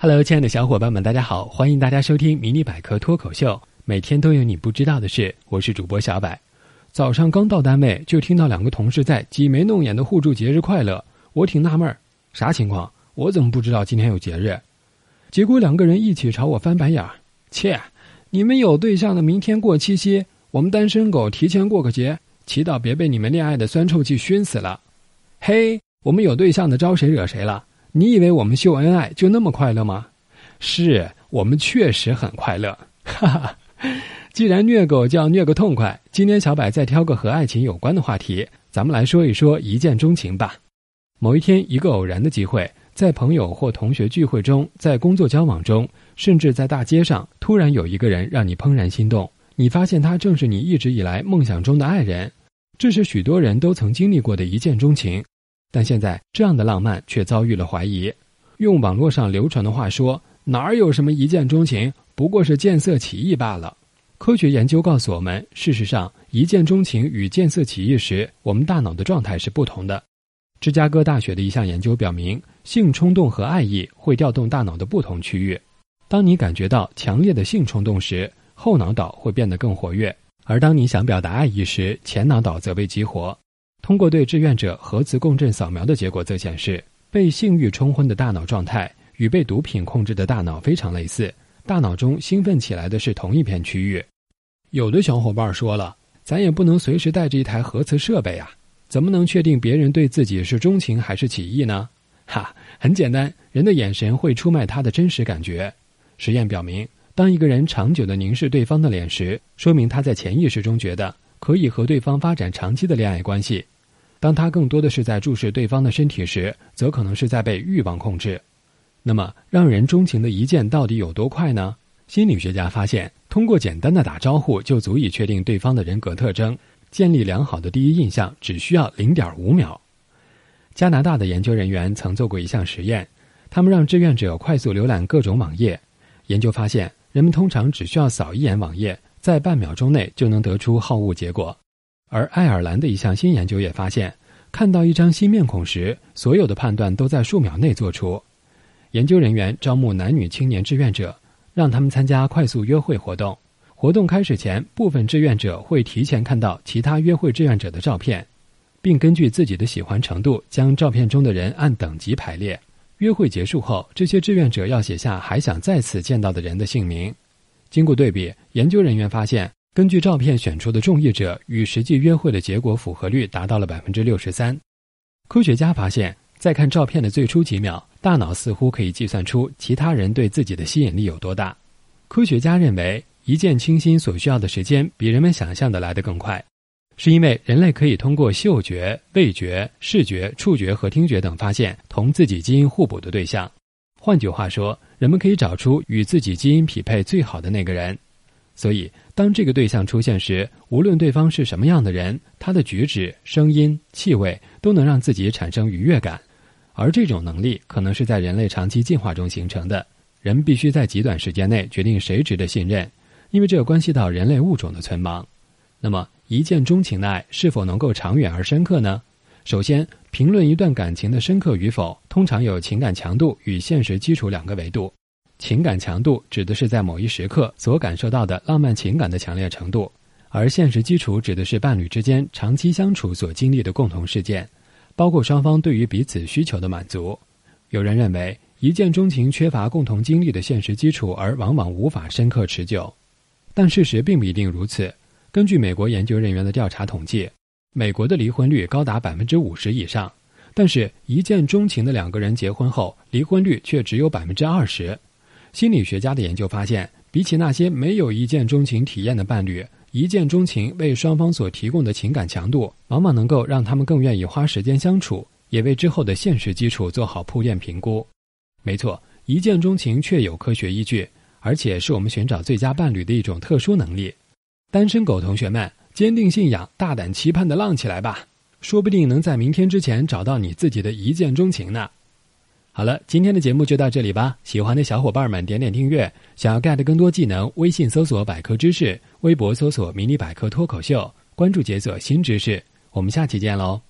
Hello， 亲爱的小伙伴们，大家好，欢迎大家收听迷你百科脱口秀，每天都有你不知道的事，我是主播小百。早上刚到单位，就听到两个同事在挤眉弄眼的互祝节日快乐，我挺纳闷，啥情况？我怎么不知道今天有节日？结果两个人一起朝我翻白眼，切，你们有对象的明天过七夕，我们单身狗提前过个节，祈祷别被你们恋爱的酸臭气熏死了。嘿，我们有对象的招谁惹谁了？你以为我们秀恩爱就那么快乐吗？是，我们确实很快乐，哈哈。既然虐狗就要虐个痛快，今天小百再挑个和爱情有关的话题，咱们来说一说一见钟情吧。某一天，一个偶然的机会，在朋友或同学聚会中，在工作交往中，甚至在大街上，突然有一个人让你怦然心动，你发现他正是你一直以来梦想中的爱人。这是许多人都曾经历过的一见钟情，但现在这样的浪漫却遭遇了怀疑。用网络上流传的话说，哪有什么一见钟情，不过是见色起意罢了。科学研究告诉我们，事实上一见钟情与见色起意时，我们大脑的状态是不同的。芝加哥大学的一项研究表明，性冲动和爱意会调动大脑的不同区域。当你感觉到强烈的性冲动时，后脑岛会变得更活跃，而当你想表达爱意时，前脑岛则被激活。通过对志愿者核磁共振扫描的结果则显示，被性欲冲昏的大脑状态与被毒品控制的大脑非常类似，大脑中兴奋起来的是同一片区域。有的小伙伴说了，咱也不能随时带着一台核磁设备啊，怎么能确定别人对自己是钟情还是起意呢？哈，很简单，人的眼神会出卖他的真实感觉。实验表明，当一个人长久地凝视对方的脸时，说明他在潜意识中觉得可以和对方发展长期的恋爱关系。当他更多的是在注视对方的身体时，则可能是在被欲望控制。那么，让人钟情的一见到底有多快呢？心理学家发现，通过简单的打招呼就足以确定对方的人格特征，建立良好的第一印象只需要 0.5 秒。加拿大的研究人员曾做过一项实验，他们让志愿者快速浏览各种网页。研究发现，人们通常只需要扫一眼网页，在半秒钟内就能得出好恶结果。而爱尔兰的一项新研究也发现，看到一张新面孔时，所有的判断都在数秒内做出。研究人员招募男女青年志愿者，让他们参加快速约会活动。活动开始前，部分志愿者会提前看到其他约会志愿者的照片，并根据自己的喜欢程度将照片中的人按等级排列。约会结束后，这些志愿者要写下还想再次见到的人的姓名。经过对比，研究人员发现，根据照片选出的中意者与实际约会的结果符合率达到了 63%。 科学家发现，在看照片的最初几秒，大脑似乎可以计算出其他人对自己的吸引力有多大。科学家认为，一见倾心所需要的时间比人们想象的来得更快，是因为人类可以通过嗅觉、味觉、视觉、触觉和听觉等发现同自己基因互补的对象。换句话说，人们可以找出与自己基因匹配最好的那个人。所以当这个对象出现时，无论对方是什么样的人，他的举止、声音、气味都能让自己产生愉悦感。而这种能力可能是在人类长期进化中形成的，人必须在极短时间内决定谁值得信任，因为这关系到人类物种的存亡。那么一见钟情的爱是否能够长远而深刻呢？首先，评论一段感情的深刻与否，通常有情感强度与现实基础两个维度。情感强度指的是在某一时刻所感受到的浪漫情感的强烈程度，而现实基础指的是伴侣之间长期相处所经历的共同事件，包括双方对于彼此需求的满足。有人认为，一见钟情缺乏共同经历的现实基础，而往往无法深刻持久。但事实并不一定如此。根据美国研究人员的调查统计，美国的离婚率高达 50% 以上，但是一见钟情的两个人结婚后，离婚率却只有 20%。心理学家的研究发现，比起那些没有一见钟情体验的伴侣，一见钟情为双方所提供的情感强度，往往能够让他们更愿意花时间相处，也为之后的现实基础做好铺垫评估。没错，一见钟情确有科学依据，而且是我们寻找最佳伴侣的一种特殊能力。单身狗同学们，坚定信仰，大胆期盼地浪起来吧，说不定能在明天之前找到你自己的一见钟情呢。好了，今天的节目就到这里吧。喜欢的小伙伴们点点订阅，想要 get 更多技能，微信搜索百科知识，微博搜索迷你百科脱口秀，关注解锁新知识。我们下期见喽。